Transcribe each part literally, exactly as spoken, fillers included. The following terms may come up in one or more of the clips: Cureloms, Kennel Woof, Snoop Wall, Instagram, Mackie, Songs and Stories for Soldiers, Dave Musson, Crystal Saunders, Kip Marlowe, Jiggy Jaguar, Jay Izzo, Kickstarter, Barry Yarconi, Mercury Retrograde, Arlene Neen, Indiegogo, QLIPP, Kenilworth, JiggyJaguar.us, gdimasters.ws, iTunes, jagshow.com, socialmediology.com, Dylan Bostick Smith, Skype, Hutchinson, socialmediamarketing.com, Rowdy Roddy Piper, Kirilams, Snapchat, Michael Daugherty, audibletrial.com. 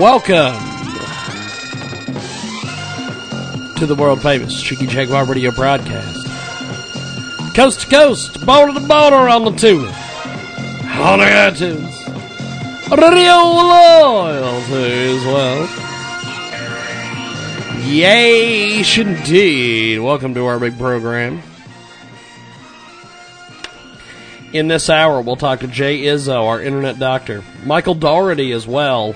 Welcome to the world famous Jiggy Jaguar radio broadcast. Coast to coast, border to border on the TuneIn, on the iTunes, radio loyalty as well. Yay, indeed. Welcome to our big program. In this hour, we'll talk to Jay Izzo, our internet doctor. Michael Daugherty as well.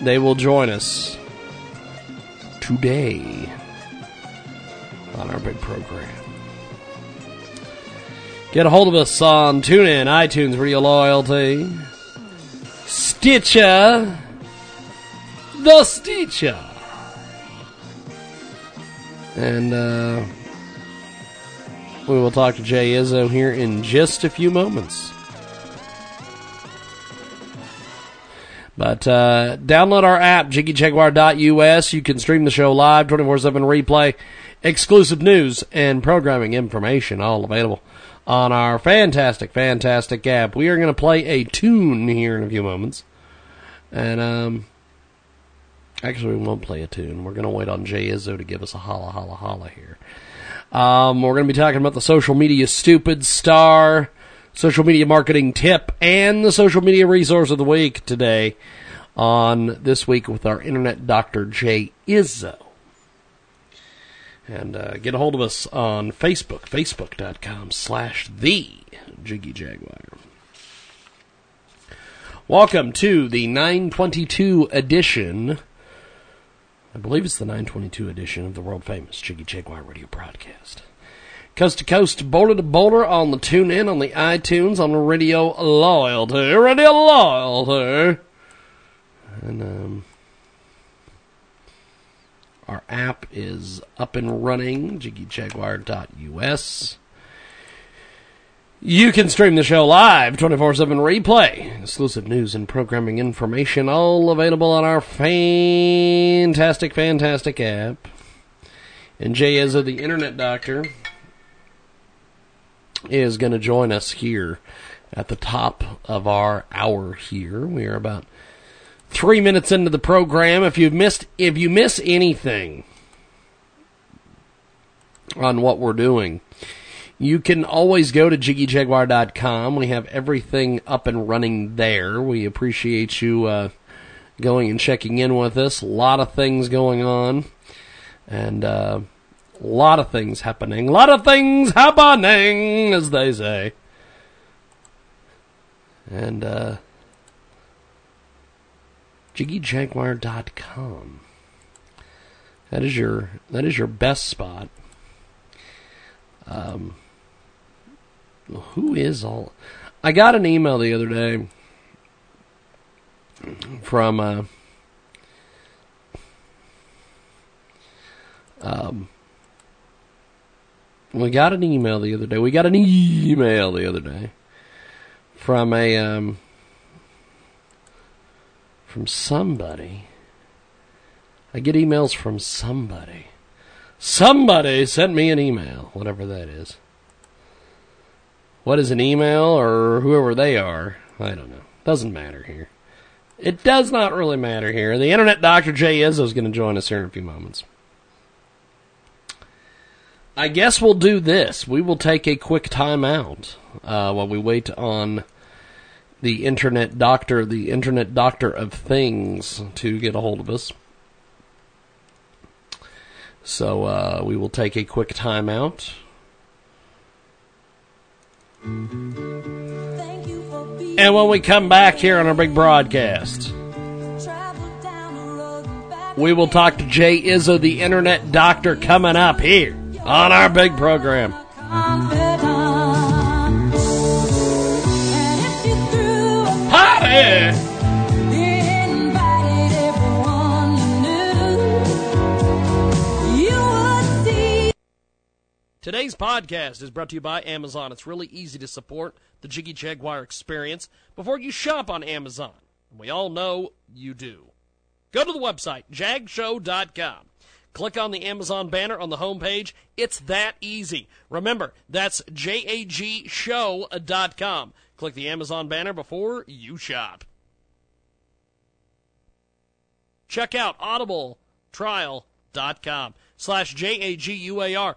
They will join us today on our big program. Get a hold of us on TuneIn, iTunes, Radio Loyalty, Stitcher, the Stitcher, and, uh... we will talk to Jay Izzo here in just a few moments. But uh, download our app, jiggy jaguar dot u s. You can stream the show live, twenty-four seven replay, exclusive news, and programming information all available on our fantastic, fantastic app. We are going to play a tune here in a few moments. And um, actually, we won't play a tune. We're going to wait on Jay Izzo to give us a holla, holla, holla here. Um, we're going to be talking about the social media stupid star, social media marketing tip, and the social media resource of the week today on This Week with our internet doctor, Jay Izzo. And uh, get a hold of us on Facebook, facebook.com slash the Jiggy Jaguar. Welcome to the nine twenty-two edition. I believe it's the nine twenty-two edition of the world-famous Jiggy Jaguar radio broadcast. Coast to coast, border to border, on the TuneIn, on the iTunes, on the Radio Loyalty, Radio Loyalty, and um, our app is up and running, jiggy jaguar dot u s. You can stream the show live, twenty-four seven replay, exclusive news and programming information, all available on our fantastic, fantastic app. And Jay Izzo, the internet doctor, is going to join us here at the top of our hour here. We are about three minutes into the program. If you've missed, if you miss anything on what we're doing, you can always go to jiggy jaguar dot com. We have everything up and running there. We appreciate you uh, going and checking in with us. A lot of things going on. And uh, a lot of things happening. A lot of things happening, as they say. And uh, jiggy jaguar dot com. That is your, that is your best spot. Um... Who is all... I got an email the other day from uh, um, we got an email the other day. We got an email the other day from a um, from somebody. I get emails from somebody. Somebody sent me an email, whatever that is. What is an email, or whoever they are? I don't know. Doesn't matter here. It does not really matter here. The internet doctor Jay Izzo is going to join us here in a few moments. I guess we'll do this. We will take a quick time out uh, while we wait on the internet doctor, the internet doctor of things, to get a hold of us. So uh, we will take a quick time out. And when we come back here on our big broadcast, we will talk to Jay Izzo, the internet doctor, coming up here on our big program. Party! Today's podcast is brought to you by Amazon. It's really easy to support the Jiggy Jaguar experience before you shop on Amazon. We all know you do. Go to the website, jag show dot com. Click on the Amazon banner on the homepage. It's that easy. Remember, that's jag show dot com. Click the Amazon banner before you shop. Check out audible trial dot com slash J A G U A R.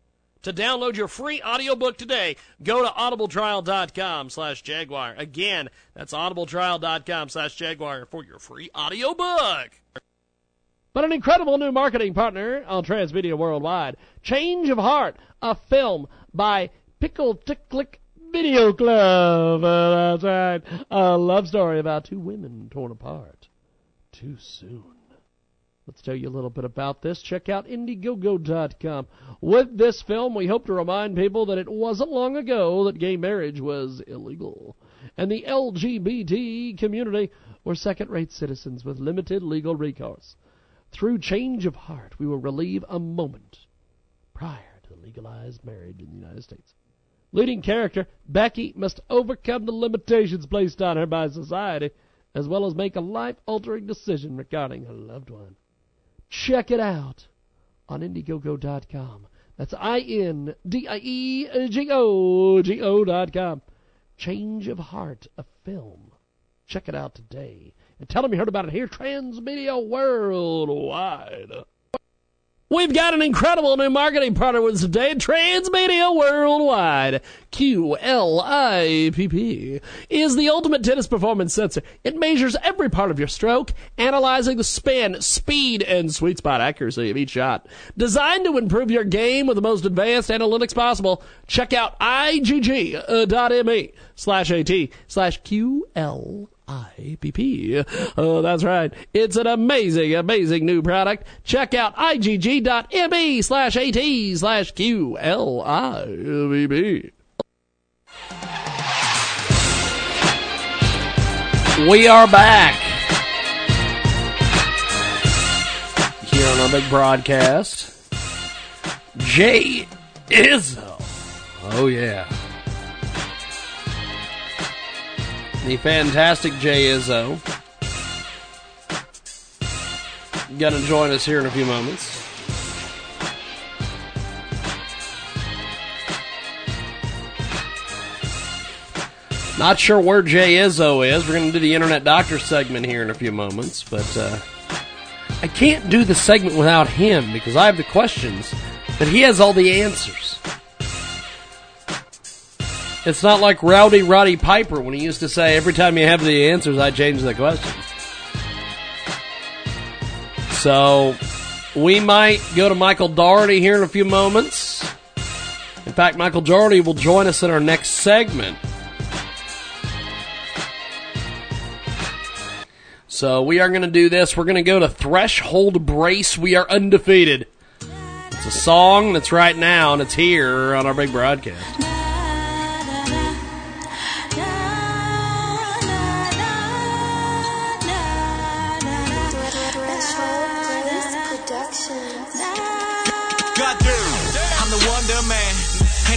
To download your free audiobook today, go to audible trial dot com slash jaguar. Again, that's audible trial dot com slash jaguar for your free audiobook. But an incredible new marketing partner on Transmedia Worldwide, Change of Heart, a film by Pickle Ticklick Video Club. Uh, that's right. A love story about two women torn apart too soon. Let's tell you a little bit about this. Check out Indiegogo dot com. With this film, we hope to remind people that it wasn't long ago that gay marriage was illegal, and the L G B T community were second-rate citizens with limited legal recourse. Through Change of Heart, we will relieve a moment prior to legalized marriage in the United States. Leading character Becky must overcome the limitations placed on her by society, as well as make a life-altering decision regarding her loved one. Check it out on Indiegogo dot com. That's I N D I E G O G O dot com. Change of Heart, a film. Check it out today. And tell them you heard about it here, Transmedia Worldwide. We've got an incredible new marketing partner with us today, Transmedia Worldwide. Q L I P P is the ultimate tennis performance sensor. It measures every part of your stroke, analyzing the spin, speed, and sweet spot accuracy of each shot. Designed to improve your game with the most advanced analytics possible, check out I G G dot M E slash A T slash Q L I P P. Oh, that's right. It's an amazing, amazing new product. Check out I G G dot M E slash A T slash Q L I V B. We are back here on our big broadcast. Jay Izzo. Oh, yeah. The fantastic Jay Izzo. Gonna join us here in a few moments. Not sure where Jay Izzo is. We're gonna do the Internet Doctor segment here in a few moments, but uh, I can't do the segment without him because I have the questions, but he has all the answers. It's not like Rowdy Roddy Piper when he used to say, every time you have the answers, I change the questions. So, we might go to Michael Daugherty here in a few moments. In fact, Michael Daugherty will join us in our next segment. So, we are going to do this. We're going to go to Threshold Brace. We are undefeated. It's a song that's right now, and it's here on our big broadcast.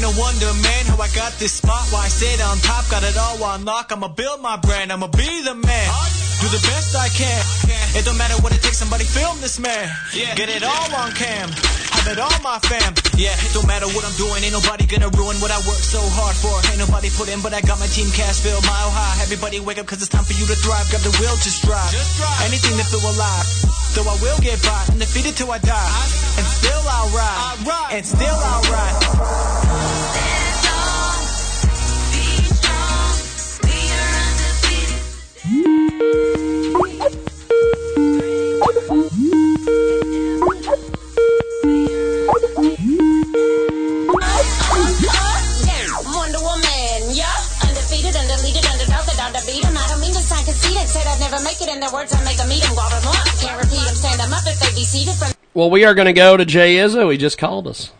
No wonder, man, how I got this spot. Why I stayed on top, got it all while I knock. I'ma build my brand, I'ma be the man. Do the best I can. It don't matter what it takes, somebody film this man. Get it all on cam. Have it all my fam. Yeah, it don't matter what I'm doing. Ain't nobody gonna ruin what I work so hard for. Ain't nobody put in, but I got my team cast filled mile high. Everybody wake up, cause it's time for you to thrive. Grab the wheel, just drive. Just drive. Anything to feel alive. Though I will get by, undefeated till I die. And still I'll ride. And still I'll ride. Wonder Woman, yeah. Undefeated, undeleted, underdog, the dog, the beat em. I don't mean to sound conceited. Said I'd never make it in the words I make them meet em. While them up, can't repeat them, stand them up if they be seated from. Well, we are going to go to Jay Izzo. He just called us.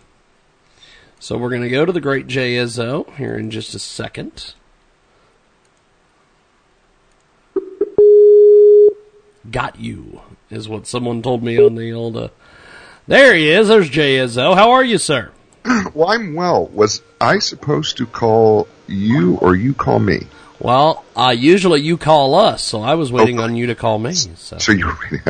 So we're going to go to the great Jay Izzo here in just a second. got you, is what someone told me on the old... Uh, there he is. There's Jay Izzo. How are you, sir? Well, I'm well. Was I supposed to call you or you call me? Well, uh, usually you call us, so I was waiting oh, on you to call me. So, so you were waiting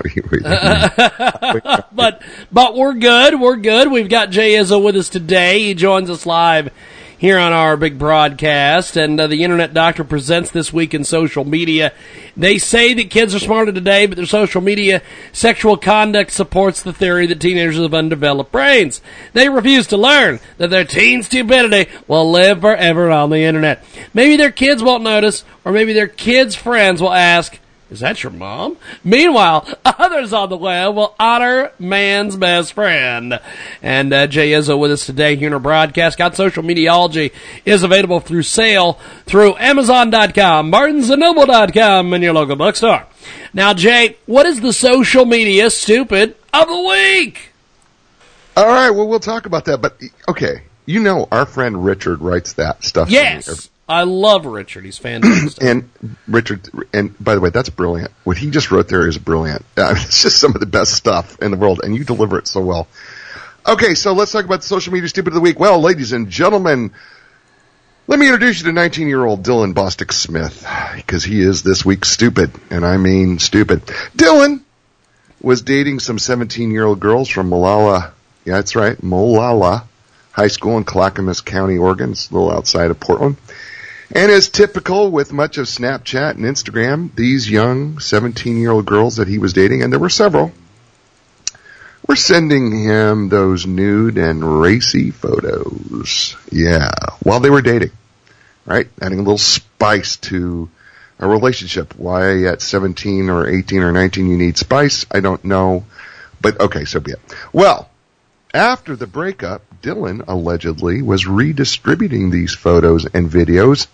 on me. but, but we're good. We're good. We've got Jay Izzo with us today. He joins us live here on our big broadcast. And uh, the Internet Doctor presents This Week in Social Media. They say that kids are smarter today, but their social media sexual conduct supports the theory that teenagers have undeveloped brains. They refuse to learn that their teen stupidity will live forever on the Internet. Maybe their kids won't notice, or maybe their kids' friends will ask, "Is that your mom?" Meanwhile, others on the web will honor man's best friend. And uh, Jay Izzo with us today here in our broadcast. Got Social Mediology is available through sale through Amazon dot com, Barnes and Noble dot com, and your local bookstore. Now, Jay, what is the social media stupid of the week? All right, well, we'll talk about that. But, okay, you know our friend Richard writes that stuff. Yes. I love Richard. He's fantastic. And Richard, and by the way, that's brilliant. What he just wrote there is brilliant. I mean, it's just some of the best stuff in the world, and you deliver it so well. Okay, so let's talk about the social media stupid of the week. Well, ladies and gentlemen, let me introduce you to nineteen-year-old Dylan Bostick Smith, because he is this week's stupid, and I mean stupid. Dylan was dating some seventeen-year-old girls from Molalla. Yeah, that's right, Molalla High School in Clackamas County, Oregon. It's a little outside of Portland. And as typical with much of Snapchat and Instagram, these young seventeen-year-old girls that he was dating, and there were several, were sending him those nude and racy photos. Yeah, while they were dating, right? Adding a little spice to a relationship. Why at seventeen or eighteen or nineteen you need spice, I don't know. But okay, so be it. Well, after the breakup, Dylan allegedly was redistributing these photos and videos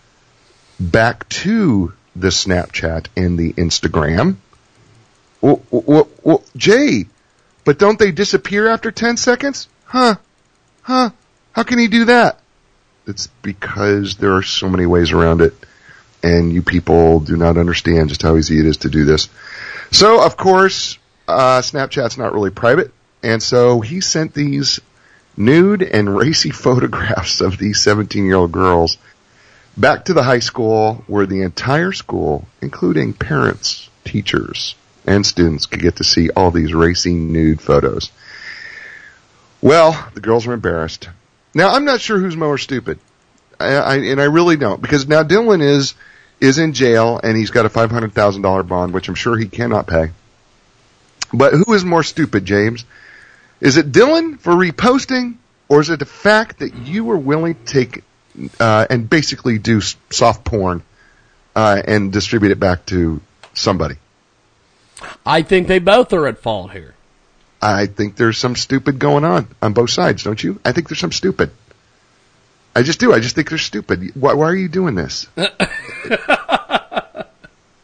back to the Snapchat and the Instagram. Well, well, well, Jay, but don't they disappear after ten seconds? Huh? Huh? How can he do that? It's because there are so many ways around it, and you people do not understand just how easy it is to do this. So, of course, uh, Snapchat's not really private. And so he sent these nude and racy photographs of these seventeen-year-old girls back to the high school, where the entire school, including parents, teachers, and students, could get to see all these racy nude photos. Well, the girls were embarrassed. Now, I'm not sure who's more stupid, I, I, and I really don't, because now Dylan is is in jail, and he's got a five hundred thousand dollars bond, which I'm sure he cannot pay. But who is more stupid, James? Is it Dylan for reposting, or is it the fact that you were willing to take uh, and basically do soft porn uh, and distribute it back to somebody? I think they both are at fault here. I think there's some stupid going on on both sides, don't you? I think there's some stupid. I just do. I just think they're stupid. Why, why are you doing this?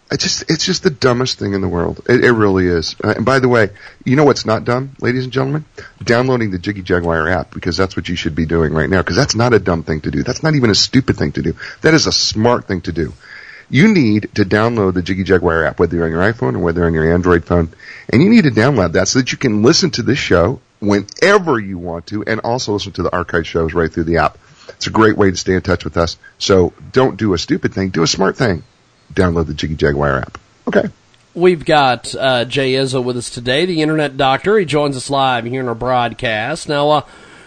It's just, it's just the dumbest thing in the world. It, it really is. Uh, and by the way, you know what's not dumb, ladies and gentlemen? Downloading the Jiggy Jaguar app, because that's what you should be doing right now, because that's not a dumb thing to do. That's not even a stupid thing to do. That is a smart thing to do. You need to download the Jiggy Jaguar app, whether you're on your iPhone or whether you're on your Android phone. And you need to download that so that you can listen to this show whenever you want to, and also listen to the archive shows right through the app. It's a great way to stay in touch with us. So don't do a stupid thing. Do a smart thing. Download the Jiggy Jaguar app. Okay. We've got uh, Jay Izzo with us today, the Internet Doctor. He joins us live here in our broadcast. Now, uh,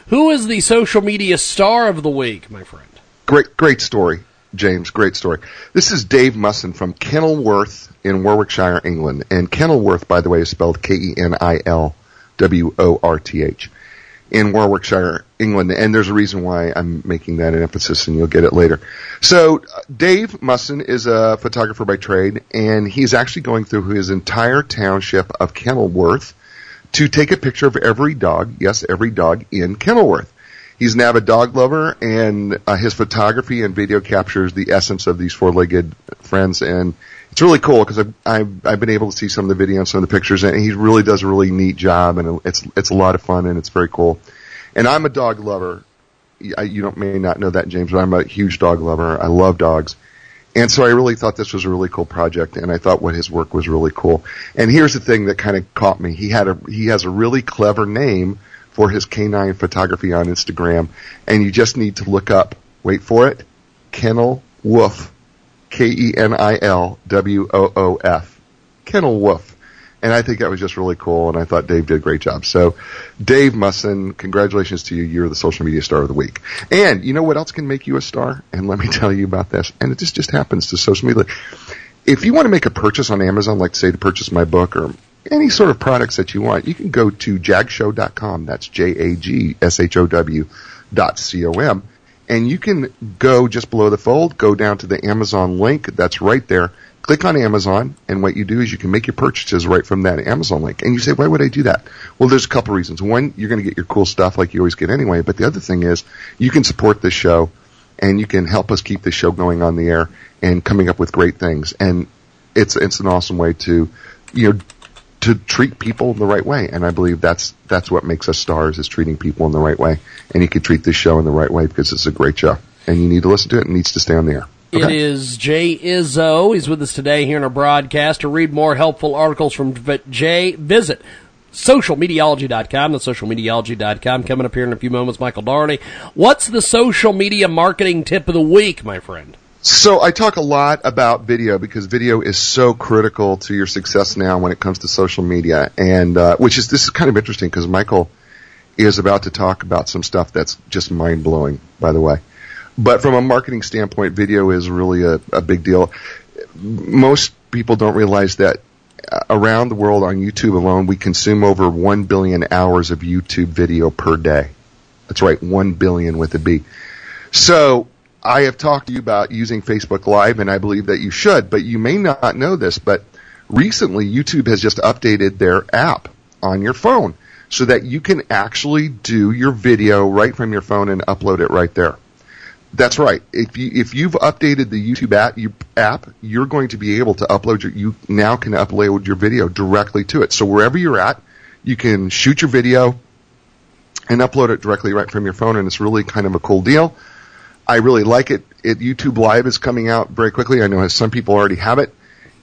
who is the social media star of the week, my friend? Great, great story, James. Great story. This is Dave Musson from Kenilworth in Warwickshire, England. And Kenilworth, by the way, is spelled K E N I L W O R T H in Warwickshire, England. And there's a reason why I'm making that an emphasis, and you'll get it later. So Dave Musson is a photographer by trade, and he's actually going through his entire township of Kenilworth to take a picture of every dog, yes, every dog in Kenilworth. He's an avid dog lover, and uh, his photography and video captures the essence of these four-legged friends. And it's really cool, because I've, I've, I've been able to see some of the video and some of the pictures, and he really does a really neat job, and it's it's a lot of fun, and it's very cool. And I'm a dog lover. I, you don't, may not know that, James, but I'm a huge dog lover. I love dogs. And so I really thought this was a really cool project, and I thought what his work was really cool. And here's the thing that kind of caught me. He had a he has a really clever name for his canine photography on Instagram, and you just need to look up, wait for it, Kennel Woof, K E N I L W O O F, Kennel Woof. And I think that was just really cool, and I thought Dave did a great job. So, Dave Musson, congratulations to you. You're the Social Media Star of the Week. And you know what else can make you a star? And let me tell you about this. And it just, just happens to social media. If you want to make a purchase on Amazon, like say to purchase my book or any sort of products that you want, you can go to jag show dot com. That's J A G S H O W dot C O M. And you can go just below the fold, go down to the Amazon link. That's right there. Click on Amazon, and what you do is you can make your purchases right from that Amazon link. And you say, why would I do that? Well, there's a couple reasons. One, you're going to get your cool stuff like you always get anyway. But the other thing is you can support this show, and you can help us keep this show going on the air and coming up with great things. And it's it's an awesome way to, you know, to treat people the right way. And I believe that's that's what makes us stars, is treating people in the right way. And you can treat this show in the right way because it's a great show. And you need to listen to it. It needs to stay on the air. Okay. It is Jay Izzo. He's with us today here in our broadcast. To read more helpful articles from Jay, visit social mediology dot com. That's social mediology dot com. Coming up here in a few moments, Michael Daugherty. What's the social media marketing tip of the week, my friend? So I talk a lot about video because video is so critical to your success now when it comes to social media, and uh, which is this is kind of interesting because Michael is about to talk about some stuff that's just mind-blowing, by the way. But from a marketing standpoint, video is really a, a big deal. Most people don't realize that around the world on YouTube alone, we consume over one billion hours of YouTube video per day. That's right, one billion with a B. So I have talked to you about using Facebook Live, and I believe that you should, but you may not know this, but recently YouTube has just updated their app on your phone so that you can actually do your video right from your phone and upload it right there. That's right. If you if you've updated the YouTube app, you, app, you're going to be able to upload your. You now can upload your video directly to it. So wherever you're at, you can shoot your video and upload it directly right from your phone, and it's really kind of a cool deal. I really like it. It YouTube Live is coming out very quickly. I know some people already have it,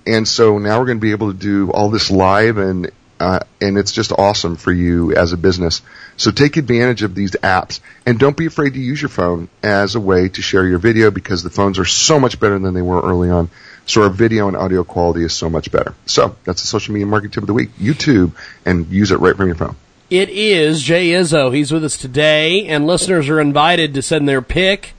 and so now we're going to be able to do all this live, and uh, and it's just awesome for you as a business. So take advantage of these apps, and don't be afraid to use your phone as a way to share your video because the phones are so much better than they were early on. So our video and audio quality is so much better. So that's the social media marketing tip of the week, YouTube, and use it right from your phone. It is Jay Izzo. He's with us today, and listeners are invited to send their pick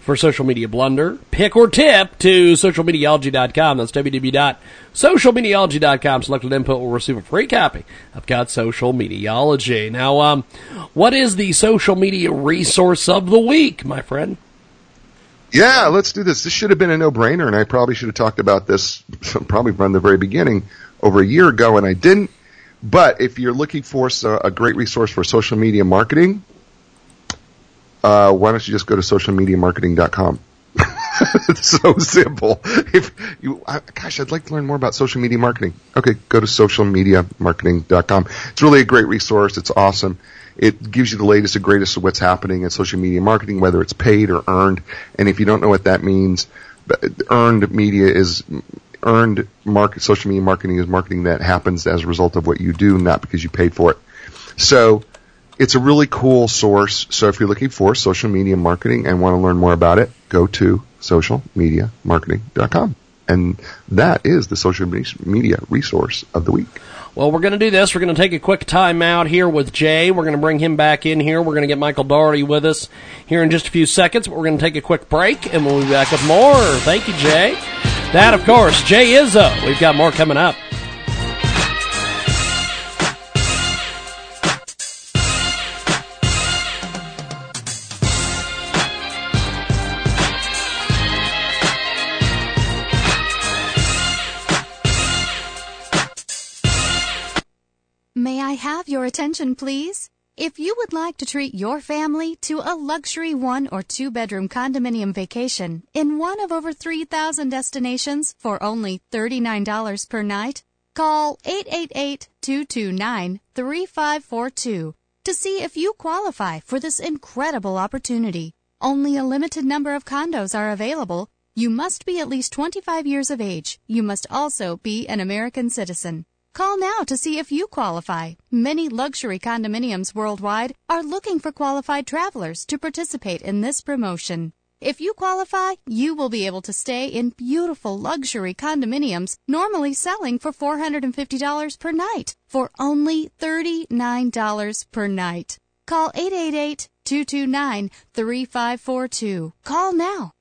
for social media blunder, pick or tip to social mediology dot com. That's w w w dot social mediology dot com. Selected input will receive a free copy of God's Social Mediology. Now, um, what is the social media resource of the week, my friend? Yeah, let's do this. This should have been a no-brainer, and I probably should have talked about this probably from the very beginning over a year ago, and I didn't. But if you're looking for a great resource for social media marketing, Uh, why don't you just go to social media marketing dot com? It's so simple. If you, I, gosh, I'd like to learn more about social media marketing. Okay, go to social media marketing dot com. It's really a great resource. It's awesome. It gives you the latest and greatest of what's happening in social media marketing, whether it's paid or earned. And if you don't know what that means, earned media is earned market. Social media marketing is marketing that happens as a result of what you do, not because you paid for it. So it's a really cool source, so if you're looking for social media marketing and want to learn more about it, go to social media marketing dot com. And that is the social media resource of the week. Well, we're going to do this. We're going to take a quick time out here with Jay. We're going to bring him back in here. We're going to get Michael Daugherty with us here in just a few seconds, but we're going to take a quick break, and we'll be back with more. Thank you, Jay. That, of course, Jay Izzo. We've got more coming up. May I have your attention, please? If you would like to treat your family to a luxury one- or two-bedroom condominium vacation in one of over three thousand destinations for only thirty-nine dollars per night, call eight eight eight, two two nine, three five four two to see if you qualify for this incredible opportunity. Only a limited number of condos are available, You must be at least twenty-five years of age. You must also be an American citizen. Call now to see if you qualify. Many luxury condominiums worldwide are looking for qualified travelers to participate in this promotion. If you qualify, you will be able to stay in beautiful luxury condominiums normally selling for four hundred fifty dollars per night for only thirty-nine dollars per night. Call eight eight eight, two two nine, three five four two. Call now.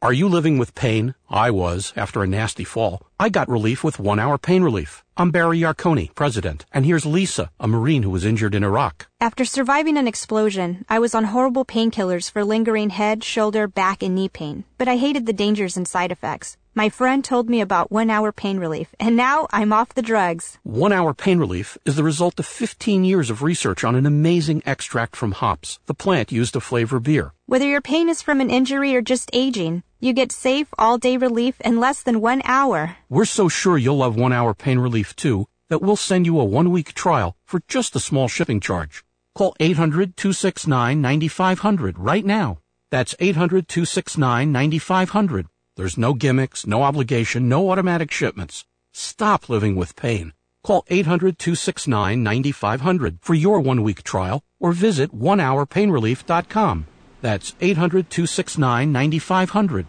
Are you living with pain? I was, after a nasty fall. I got relief with one-hour pain relief. I'm Barry Yarconi, president, and here's Lisa, a Marine who was injured in Iraq. After surviving an explosion, I was on horrible painkillers for lingering head, shoulder, back, and knee pain, but I hated the dangers and side effects. My friend told me about one-hour pain relief, and now I'm off the drugs. One-hour pain relief is the result of fifteen years of research on an amazing extract from hops, the plant used to flavor beer. Whether your pain is from an injury or just aging, you get safe, all-day relief in less than one hour. We're so sure you'll love one-hour pain relief, too, that we'll send you a one-week trial for just a small shipping charge. Call eight hundred, two six nine, nine five hundred right now. That's eight hundred, two six nine, nine five hundred. There's no gimmicks, no obligation, no automatic shipments. Stop living with pain. Call eight hundred, two six nine, nine five hundred for your one-week trial or visit one hour pain relief dot com. That's eight hundred, two six nine, nine five hundred.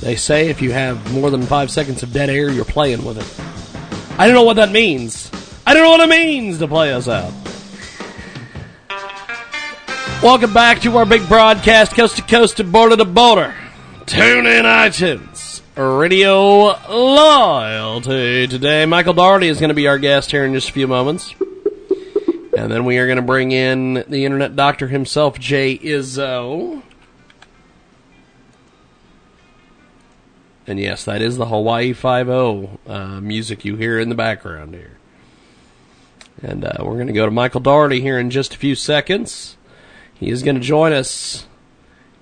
They say if you have more than five seconds of dead air, you're playing with it. I don't know what that means. I don't know what it means to play us out. Welcome back to our big broadcast, coast to coast and border to border. Tune in iTunes. Radio Loyalty today. Michael Daugherty is going to be our guest here in just a few moments. And then we are going to bring in the internet doctor himself, Jay Izzo. And yes, that is the Hawaii Five-O uh, music you hear in the background here. And uh, we're going to go to Michael Daugherty here in just a few seconds. He is going to join us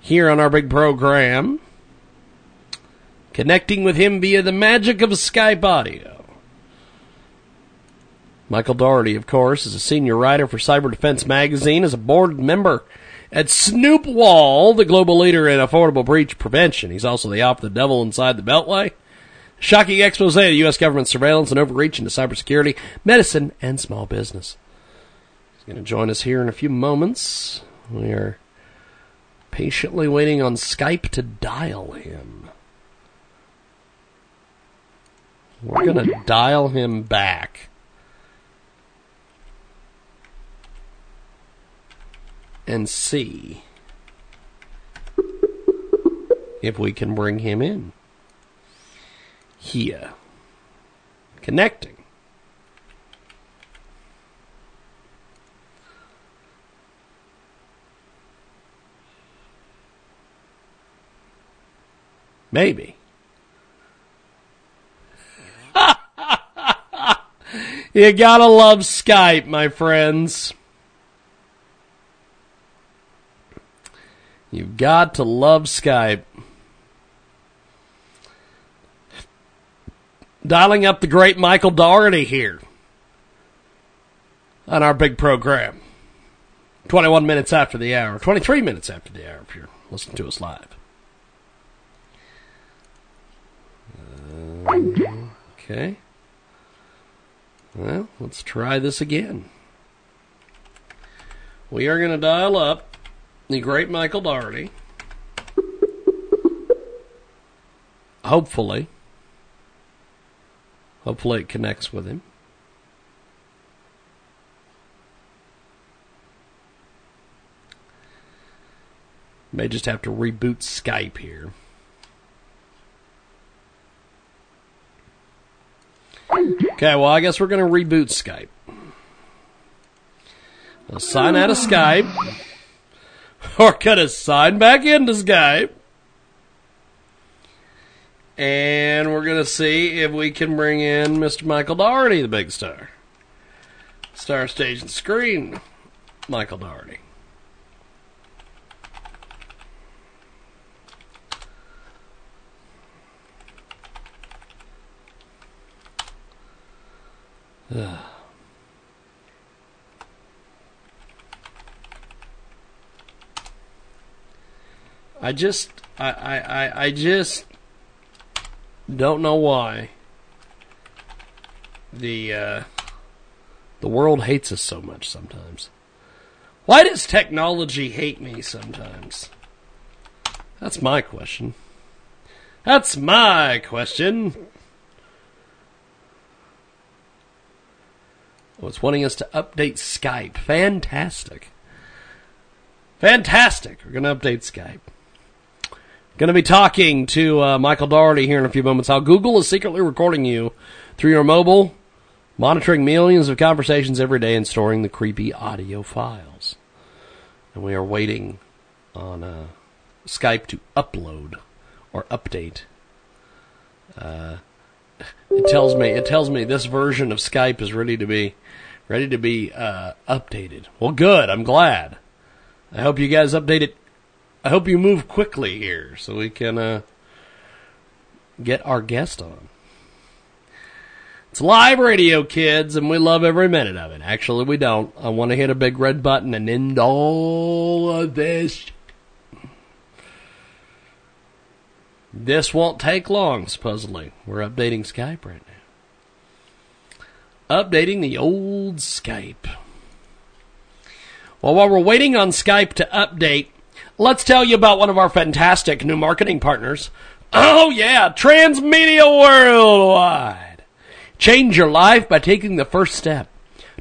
here on our big program. Connecting with him via the magic of Skype audio. Michael Daugherty, of course, is a senior writer for Cyber Defense Magazine, is a board member at Snoop Wall, the global leader in affordable breach prevention. He's also the op, the devil inside the Beltway. Shocking expose of U S government surveillance and overreach into cybersecurity, medicine, and small business. He's going to join us here in a few moments. We are patiently waiting on Skype to dial him. We're going to dial him back. And see if we can bring him in. Here. Connecting. Maybe. You gotta love Skype, my friends. You've got to love Skype. Dialing up the great Michael Daugherty here on our big program. twenty-one minutes after the hour. twenty-three minutes after the hour if you're listening to us live. Uh, okay. Well, let's try this again. We are going to dial up the great Michael Daugherty. Hopefully. Hopefully it connects with him. May just have to reboot Skype here. Okay, well, I guess we're going to reboot Skype. I'll sign out of Skype. Or cut his sign back into Skype. And we're going to see if we can bring in Mister Michael Daugherty, the big star. Star, stage, and screen, Michael Daugherty. Ugh. I just, I, I, I just don't know why the uh, the world hates us so much sometimes. Why does technology hate me sometimes? That's my question. That's my question. Oh, it's wanting us to update Skype. Fantastic. Fantastic. We're going to update Skype. Going to be talking to uh, Michael Daugherty here in a few moments. How Google is secretly recording you through your mobile, monitoring millions of conversations every day and storing the creepy audio files. And we are waiting on uh, Skype to upload or update. Uh, it tells me it tells me this version of Skype is ready to be ready to be uh, updated. Well, good. I'm glad. I hope you guys update it. I hope you move quickly here so we can uh, get our guest on. It's live radio, kids, and we love every minute of it. Actually, we don't. I want to hit a big red button and end all of this. This won't take long, supposedly. We're updating Skype right now. Updating the old Skype. Well, while we're waiting on Skype to update, let's tell you about one of our fantastic new marketing partners. Oh, yeah, Transmedia Worldwide. Change your life by taking the first step.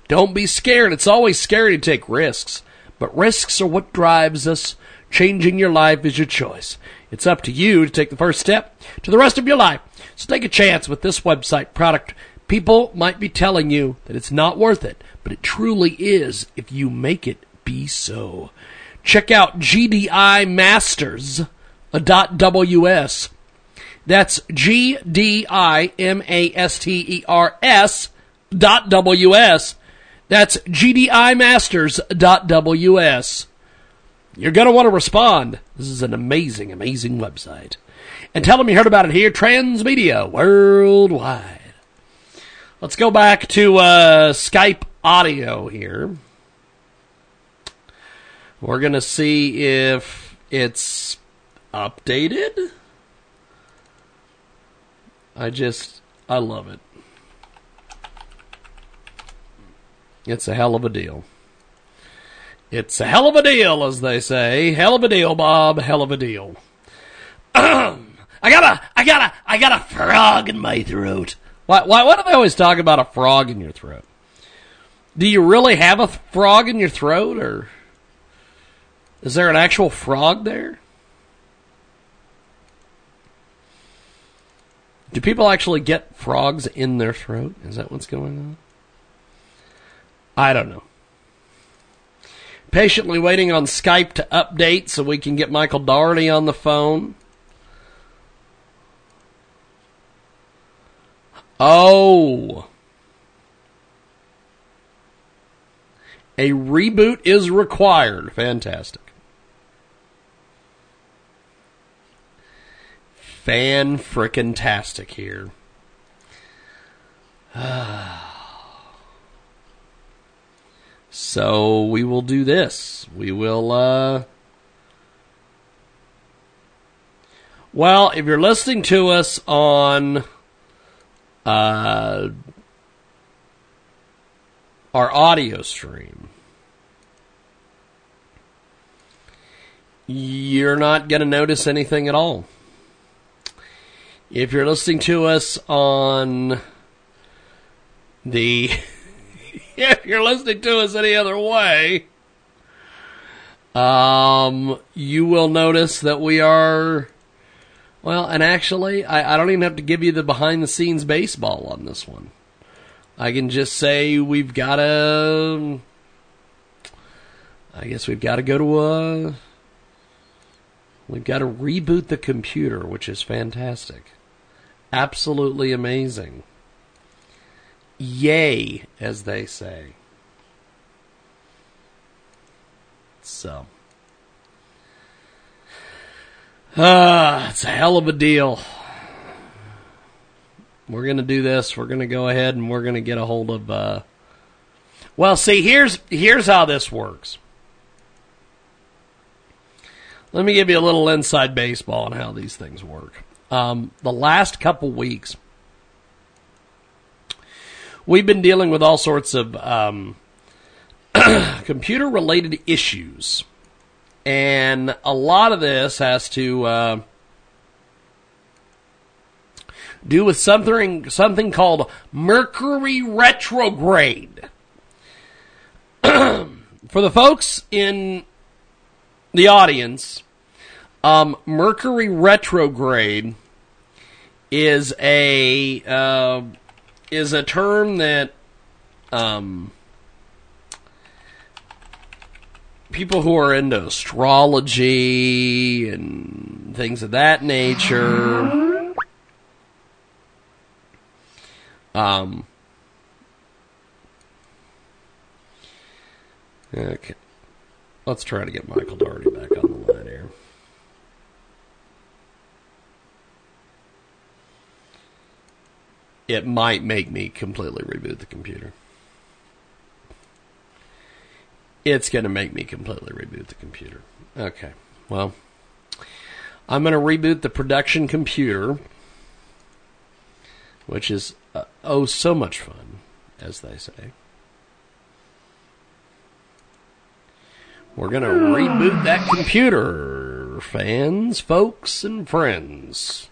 Don't be scared. It's always scary to take risks, but risks are what drives us. Changing your life is your choice. It's up to you to take the first step to the rest of your life. So take a chance with this website product. People might be telling you that it's not worth it, but it truly is if you make it be so. Check out G D I masters dot W S. That's G D I M A S T E R S dot W S. That's G D I masters dot W S. You're going to want to respond. This is an amazing, amazing website. And tell them you heard about it here, Transmedia Worldwide. Let's go back to uh, Skype audio here. We're going to see if it's updated. I just, I love it. It's a hell of a deal. It's a hell of a deal, as they say. Hell of a deal, Bob. Hell of a deal. Um, I got a, I got a, I got a frog in my throat. Why, why, why do they always talk about a frog in your throat? Do you really have a frog in your throat, or... is there an actual frog there? Do people actually get frogs in their throat? Is that what's going on? I don't know. Patiently waiting on Skype to update so we can get Michael Daugherty on the phone. Oh. A reboot is required. Fantastic. Fan-frickin-tastic here. So we will do this. We will, uh... well, if you're listening to us on uh, our audio stream, you're not going to notice anything at all. If you're listening to us on the... if you're listening to us any other way, um, you will notice that we are... well, and actually, I, I don't even have to give you the behind-the-scenes baseball on this one. I can just say we've got to... I guess we've got to go to a... we've got to reboot the computer, which is fantastic. Absolutely amazing. Yay, as they say. So. Ah, it's a hell of a deal. we're going to do this. We're going to go ahead and we're going to get a hold of... Uh... Well, see, here's here's how this works. Let me give you a little inside baseball on how these things work. Um, the last couple weeks, we've been dealing with all sorts of um, computer-related issues. And a lot of this has to uh, do with something something called Mercury Retrograde. For the folks in the audience, um, Mercury Retrograde is a uh, is a term that um, people who are into astrology and things of that nature um okay let's try to get Michael Daugherty back on the line here. It might make me completely reboot the computer. It's going to make me completely reboot the computer. Okay, well, I'm going to reboot the production computer, which is, uh, oh, so much fun, as they say. We're going to reboot that computer, fans, folks, and friends.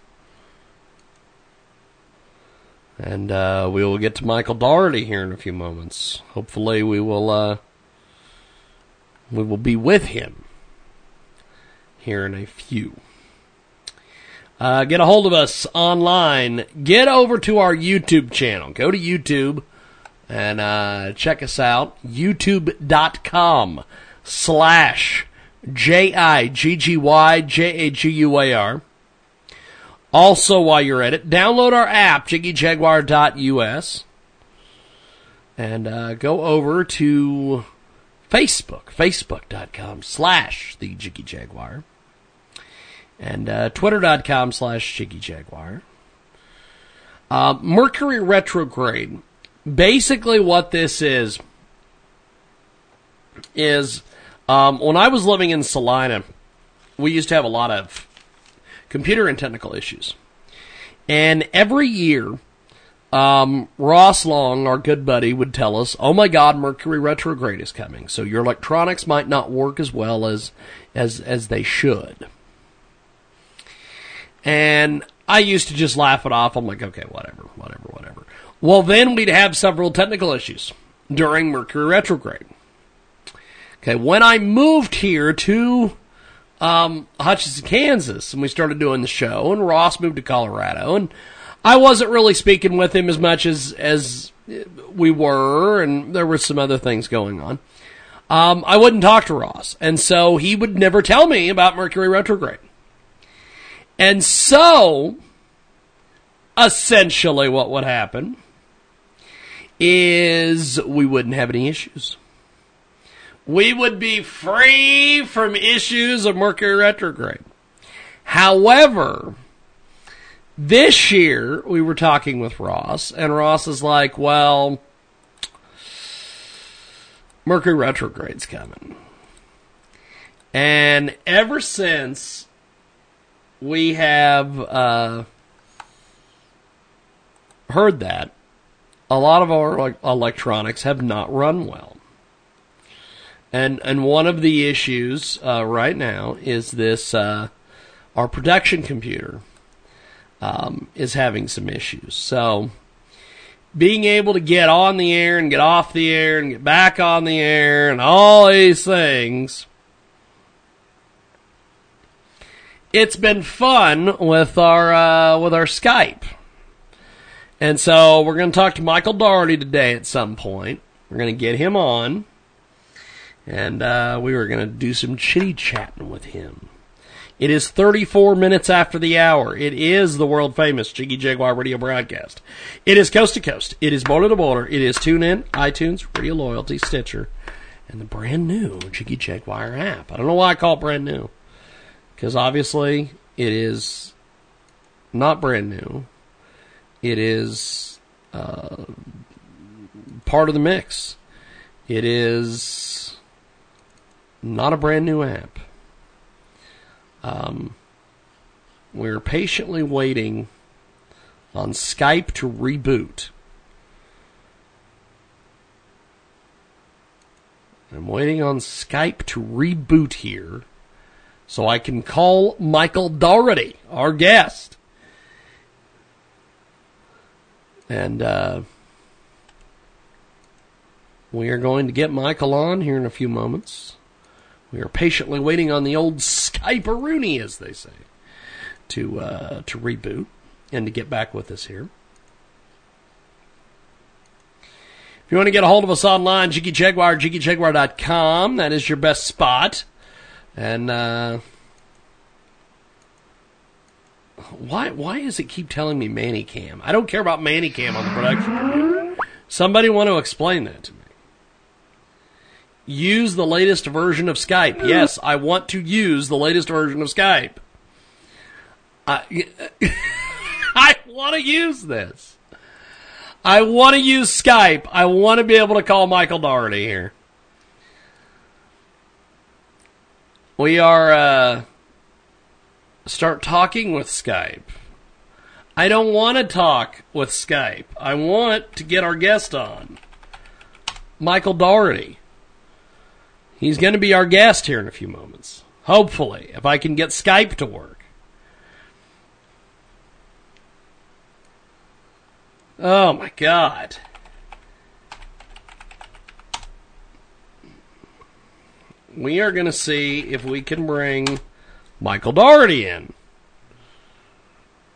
And uh, we will get to Michael Daugherty here in a few moments. Hopefully we will... Uh, We will be with him here in a few. Uh, get a hold of us online. Get over to our YouTube channel. Go to YouTube and uh, check us out. YouTube.com slash J I G G Y J A G U A R. Also, while you're at it, download our app, jiggy jaguar dot U S. And uh, go over to... Facebook, facebook.com slash the Jiggy Jaguar, and uh, twitter.com slash Jiggy Jaguar. Uh, Mercury Retrograde, basically what this is, is um, when I was living in Salina, we used to have a lot of computer and technical issues. And every year, Um, Ross Long, our good buddy, would tell us, oh my God, Mercury Retrograde is coming. So your electronics might not work as well as, as, as they should. And I used to just laugh it off. I'm like, okay, whatever, whatever, whatever. Well, then we'd have several technical issues during Mercury Retrograde. Okay. When I moved here to, um, Hutchinson, Kansas, and we started doing the show, and Ross moved to Colorado, and I wasn't really speaking with him as much as as we were, and there were some other things going on. Um, I wouldn't talk to Ross, and so he would never tell me about Mercury Retrograde. And so, essentially what would happen is we wouldn't have any issues. We would be free from issues of Mercury Retrograde. However... This year, we were talking with Ross, and Ross is like, well, Mercury Retrograde's coming. And ever since, we have uh, heard that, a lot of our electronics have not run well. And and one of the issues uh, right now is this, uh, our production computer. Um, is having some issues. So being able to get on the air and get off the air and get back on the air and all these things, it's been fun with our uh, with our Skype. And so we're going to talk to Michael Daugherty today at some point. We're going to get him on, and uh, we were going to do some chitty-chatting with him. It is thirty-four minutes after the hour. It is the world-famous Jiggy Jaguar radio broadcast. It is coast-to-coast. It is border-to-border. It is TuneIn, iTunes, Radio Loyalty, Stitcher, and the brand-new Jiggy Jaguar app. I don't know why I call it brand-new, because obviously it is not brand-new. It is uh, part of the mix. It is not a brand new app. Um, we're patiently waiting on Skype to reboot. I'm waiting on Skype to reboot here so I can call Michael Daugherty, our guest. And uh, we are going to get Michael on here in a few moments. We are patiently waiting on the old Skype-a-rooney, as they say, to uh, to reboot and to get back with us here. If you want to get a hold of us online, Jiggy Jaguar, jiggy jaguar dot com. That is your best spot. And uh, why why does it keep telling me Manicam? I don't care about Manicam on the production computer. Somebody want to explain that to me. Use the latest version of Skype. Yes, I want to use the latest version of Skype. I, I want to use this. I want to use Skype. I want to be able to call Michael Daugherty here. We are, uh, start talking with Skype. I don't want to talk with Skype. I want to get our guest on. Michael Daugherty. He's going to be our guest here in a few moments. Hopefully, if I can get Skype to work. Oh, my God. We are going to see if we can bring Michael Daugherty in.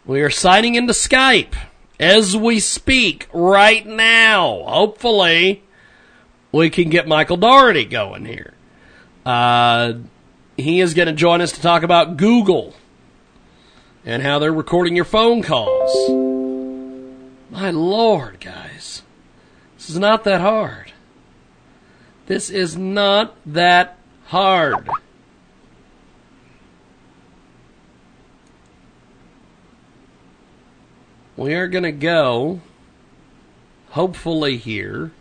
We are signing into Skype as we speak right now. Hopefully, we can get Michael Daugherty going here. Uh, he is going to join us to talk about Google and how they're recording your phone calls. My Lord, guys, this is not that hard. This is not that hard. We are going to go, hopefully here,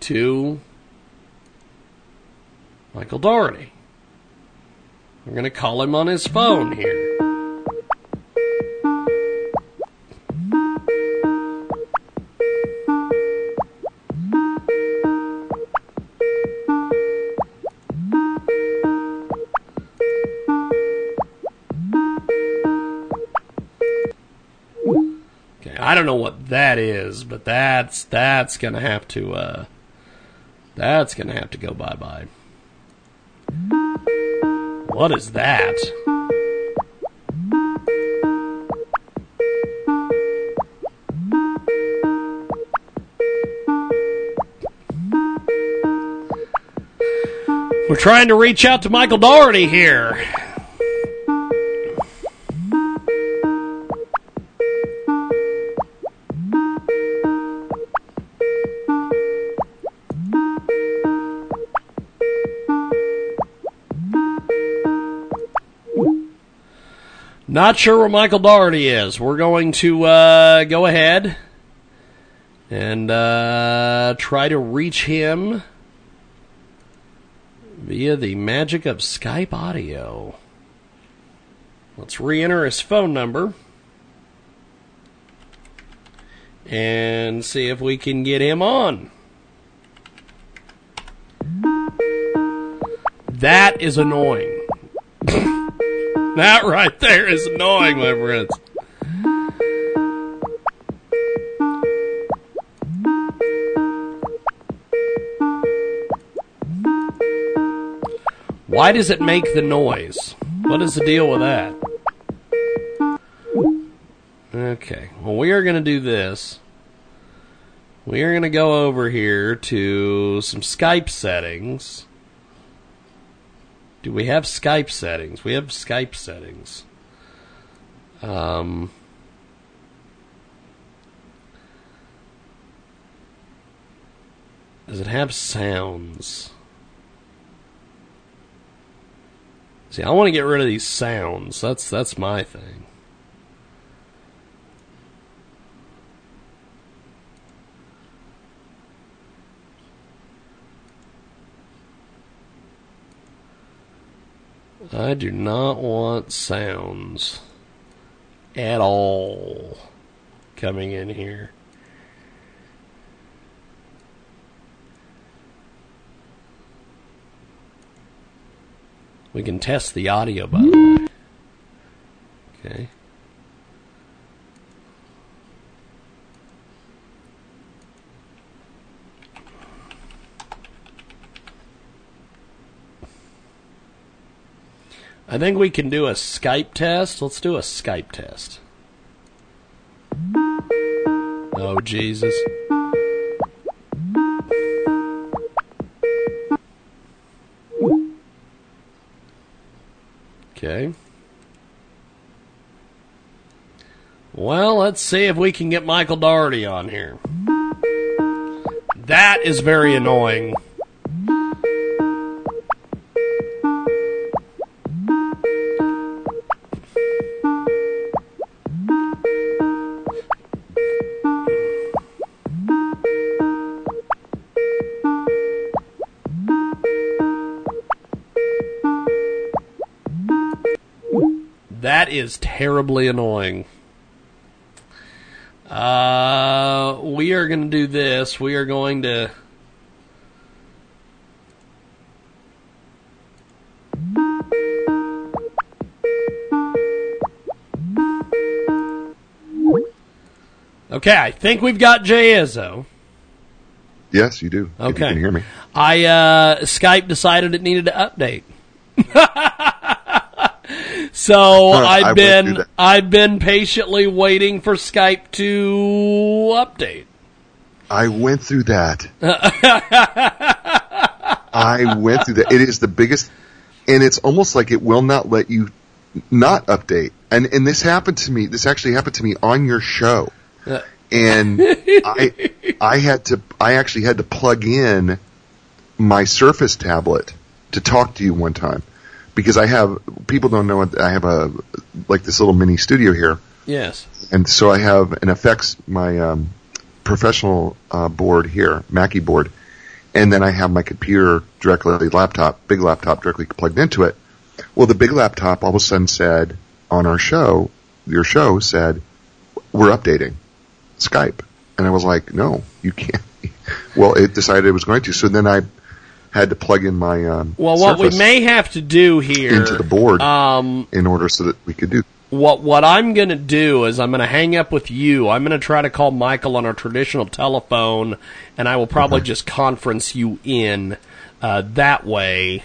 to Michael Daugherty. We're going to call him on his phone here. I don't know what that is, but that's that's gonna have to uh, that's gonna have to go bye bye. What is that? We're trying to reach out to Michael Daugherty here. Not sure where Michael Daugherty is. We're going to uh, go ahead and uh, try to reach him via the magic of Skype audio. Let's re-enter his phone number and see if we can get him on. That is annoying. That right there is annoying, my friends. Why does it make the noise? What is the deal with that? Okay, well, we are going to do this. We are going to go over here to some Skype settings. Do we have Skype settings? We have Skype settings. Um, does it have sounds? See, I want to get rid of these sounds. That's that's my thing. I do not want sounds at all coming in here. We can test the audio, by the way. Okay. I think we can do a Skype test. Let's do a Skype test. Oh, Jesus. Okay. Well, let's see if we can get Michael Daugherty on here. That is very annoying. That is terribly annoying. Uh, we are going to do this. We are going to... Okay, I think we've got Jay Izzo. Yes, you do. Okay. If you can hear me. I, uh, Skype decided it needed to update. So I've been I've been patiently waiting for Skype to update. I went through that. I went through that. It is the biggest, and it's almost like it will not let you not update. And and this happened to me. This actually happened to me on your show. And I I had to I actually had to plug in my Surface tablet to talk to you one time. Because I have, people don't know, I have a, like this little mini studio here. Yes. And so I have an effects, my um, professional uh, board here, Mackie board, and then I have my computer directly, laptop, big laptop directly plugged into it. Well, the big laptop all of a sudden said, on our show, your show said, we're updating Skype. And I was like, no, you can't. Well, it decided it was going to. So then I had to plug in my um, well. What we may have to do here into the board um, in order so that we could do what. What I'm going to do is I'm going to hang up with you. I'm going to try to call Michael on our traditional telephone, and I will probably okay. just conference you in uh, that way.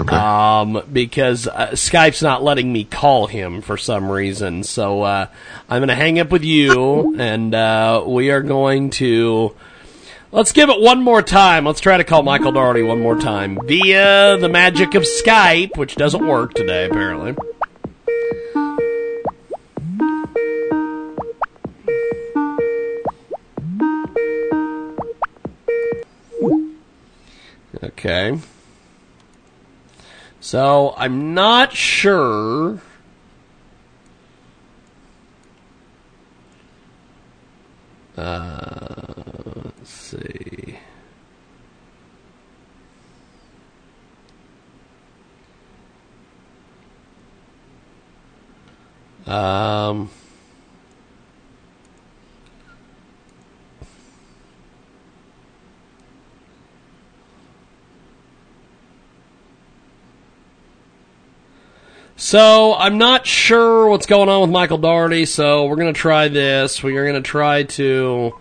Okay. Um, because uh, Skype's not letting me call him for some reason. So uh, I'm going to hang up with you, and uh, we are going to. Let's give it one more time. Let's try to call Michael Daugherty one more time via the magic of Skype, which doesn't work today, apparently. Okay. So, I'm not sure... Uh, let's see. Um, so I'm not sure what's going on with Michael Daugherty, so we're going to try this. We are going to try to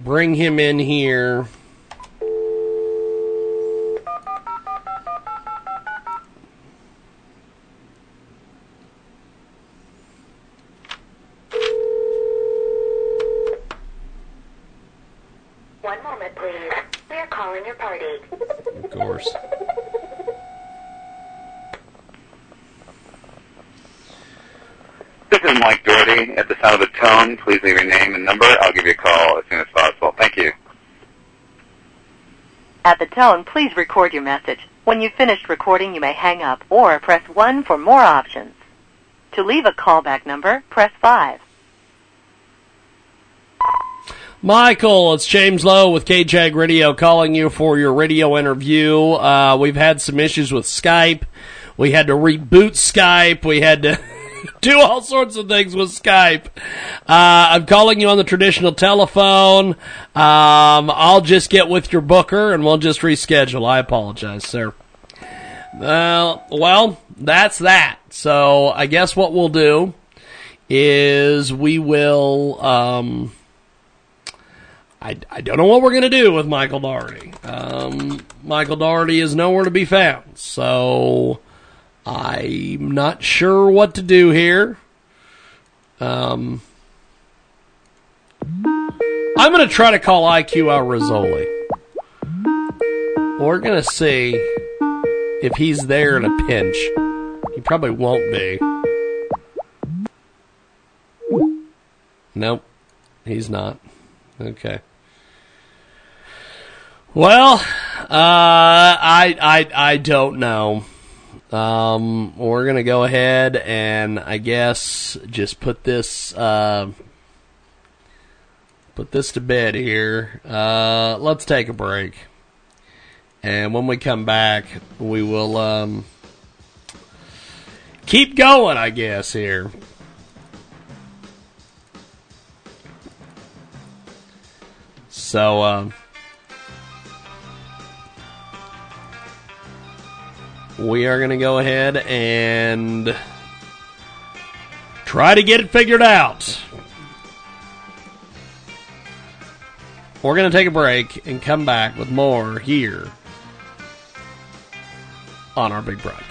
bring him in here. One moment, please. We are calling your party. Of course. This is Mike Daugherty. At the sound of the tone, please leave your name and number. I'll give you a call as soon as possible. Thank you. At the tone, please record your message. When you've finished recording, you may hang up or press one for more options. To leave a callback number, press five. Michael, it's James Lowe with K JAG Radio calling you for your radio interview. Uh, we've had some issues with Skype. We had to reboot Skype. We had to do all sorts of things with Skype. Uh, I'm calling you on the traditional telephone. Um, I'll just get with your booker and we'll just reschedule. I apologize, sir. Uh, well, that's that. So I guess what we'll do is we will... Um, I, I don't know what we're going to do with Michael Daugherty. Um, Michael Daugherty is nowhere to be found, so I'm not sure what to do here. Um, I'm going to try to call I Q Alrizzoli. We're going to see if he's there in a pinch. He probably won't be. Nope, he's not. Okay. Well, uh, I, I, I don't know. Um, we're going to go ahead and I guess just put this, uh, put this to bed here. Uh, let's take a break. And when we come back, we will, um, keep going, I guess, here. So, um, we are going to go ahead and try to get it figured out. We're going to take a break and come back with more here on our big broadcast.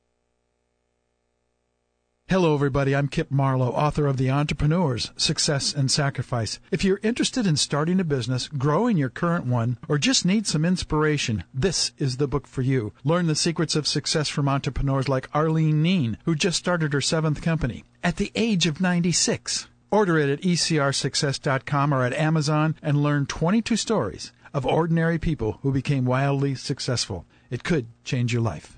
Hello, everybody. I'm Kip Marlowe, author of The Entrepreneurs, Success and Sacrifice. If you're interested in starting a business, growing your current one, or just need some inspiration, this is the book for you. Learn the secrets of success from entrepreneurs like Arlene Neen, who just started her seventh company at the age of ninety-six. Order it at E C R success dot com or at Amazon and learn twenty-two stories of ordinary people who became wildly successful. It could change your life.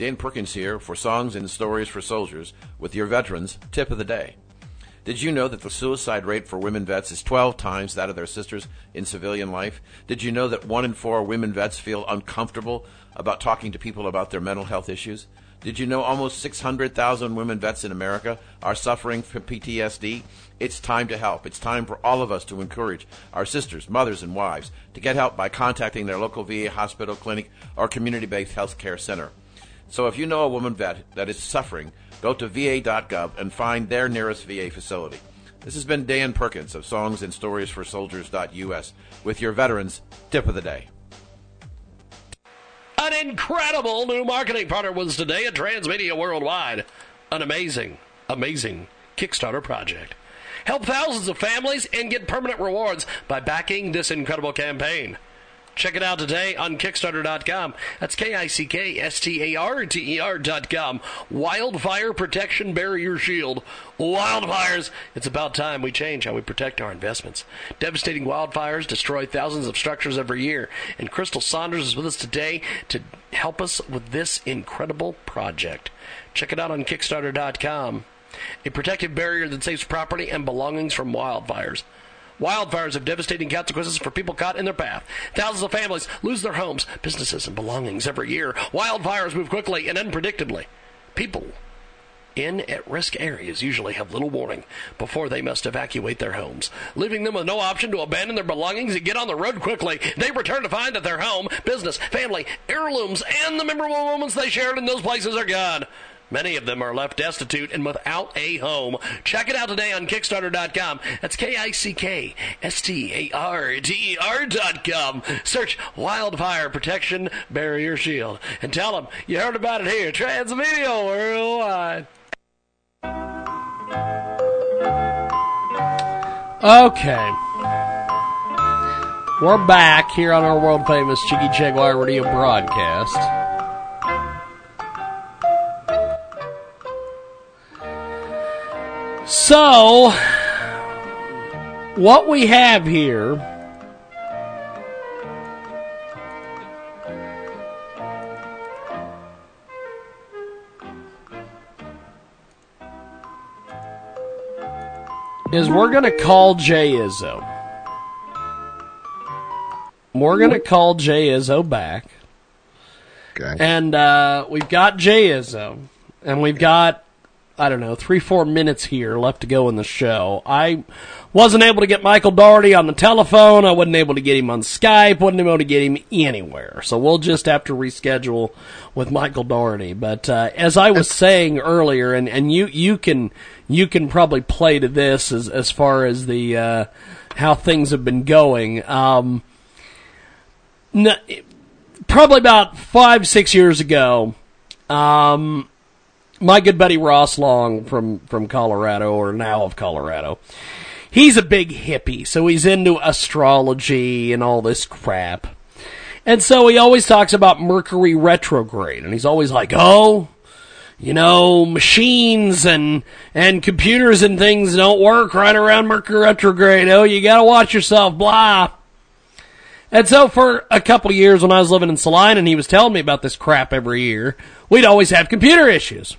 Dan Perkins here for Songs and Stories for Soldiers with your Veterans Tip of the Day. Did you know that the suicide rate for women vets is twelve times that of their sisters in civilian life? Did you know that one in four women vets feel uncomfortable about talking to people about their mental health issues? Did you know almost six hundred thousand women vets in America are suffering from P T S D? It's time to help. It's time for all of us to encourage our sisters, mothers, and wives to get help by contacting their local V A hospital, clinic, or community-based health care center. So if you know a woman vet that is suffering, go to V A dot gov and find their nearest V A facility. This has been Dan Perkins of Songs and Stories for Soldiers dot U S with your Veterans Tip of the Day. An incredible new marketing partner was today at Transmedia Worldwide. An amazing, amazing Kickstarter project. Help thousands of families and get permanent rewards by backing this incredible campaign. Check it out today on Kickstarter dot com. That's K I C K S T A R T E R dot com. Wildfire Protection Barrier Shield. Wildfires. It's about time we change how we protect our investments. Devastating wildfires destroy thousands of structures every year. And Crystal Saunders is with us today to help us with this incredible project. Check it out on Kickstarter dot com. A protective barrier that saves property and belongings from wildfires. Wildfires have devastating consequences for people caught in their path. Thousands of families lose their homes, businesses, and belongings every year. Wildfires move quickly and unpredictably. People in at-risk areas usually have little warning before they must evacuate their homes, leaving them with no option to abandon their belongings and get on the road quickly. They return to find that their home, business, family, heirlooms, and the memorable moments they shared in those places are gone. Many of them are left destitute and without a home. Check it out today on Kickstarter dot com. That's K I C K S T A R T E R dot com. Search Wildfire Protection Barrier Shield and tell them you heard about it here. Transmedia Worldwide. Okay. We're back here on our world-famous Jiggy Jaguar radio broadcast. So, what we have here is we're going to call Jay Izzo. We're going to call Jay Izzo back. Okay. And uh, we've got Jay Izzo, and we've got... I don't know, three, four minutes here left to go in the show. I wasn't able to get Michael Daugherty on the telephone. I wasn't able to get him on Skype. Wasn't able to get him anywhere. So we'll just have to reschedule with Michael Daugherty. But uh, as I was saying earlier, and, and you, you can you can probably play to this as, as far as the uh, how things have been going. Um, no, probably about five, six years ago, um... my good buddy Ross Long from, from Colorado, or now of Colorado, he's a big hippie, so he's into astrology and all this crap. And so he always talks about Mercury Retrograde, and he's always like, oh, you know, machines and and computers and things don't work right around Mercury Retrograde. Oh, you gotta watch yourself, blah. And so for a couple of years when I was living in Salina and he was telling me about this crap every year, we'd always have computer issues.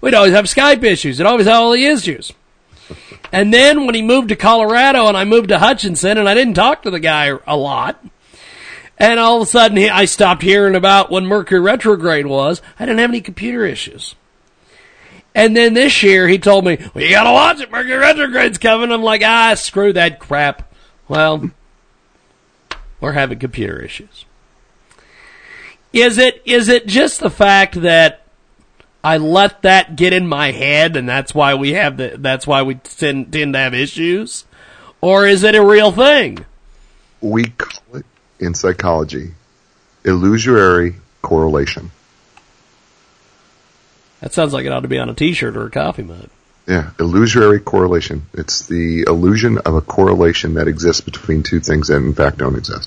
We'd always have Skype issues. It always had all the issues. And then when he moved to Colorado and I moved to Hutchinson and I didn't talk to the guy a lot, and all of a sudden he, I stopped hearing about when Mercury retrograde was, I didn't have any computer issues. And then this year he told me, well, you gotta watch it, Mercury retrograde's coming. I'm like, ah, screw that crap. Well, we're having computer issues. Is it is it just the fact that I let that get in my head, and that's why we have the, that's why we tend, tend to have issues, or is it a real thing? We call it in psychology illusory correlation. That sounds like it ought to be on a T-shirt or a coffee mug. Yeah, illusory correlation. It's the illusion of a correlation that exists between two things that in fact don't exist.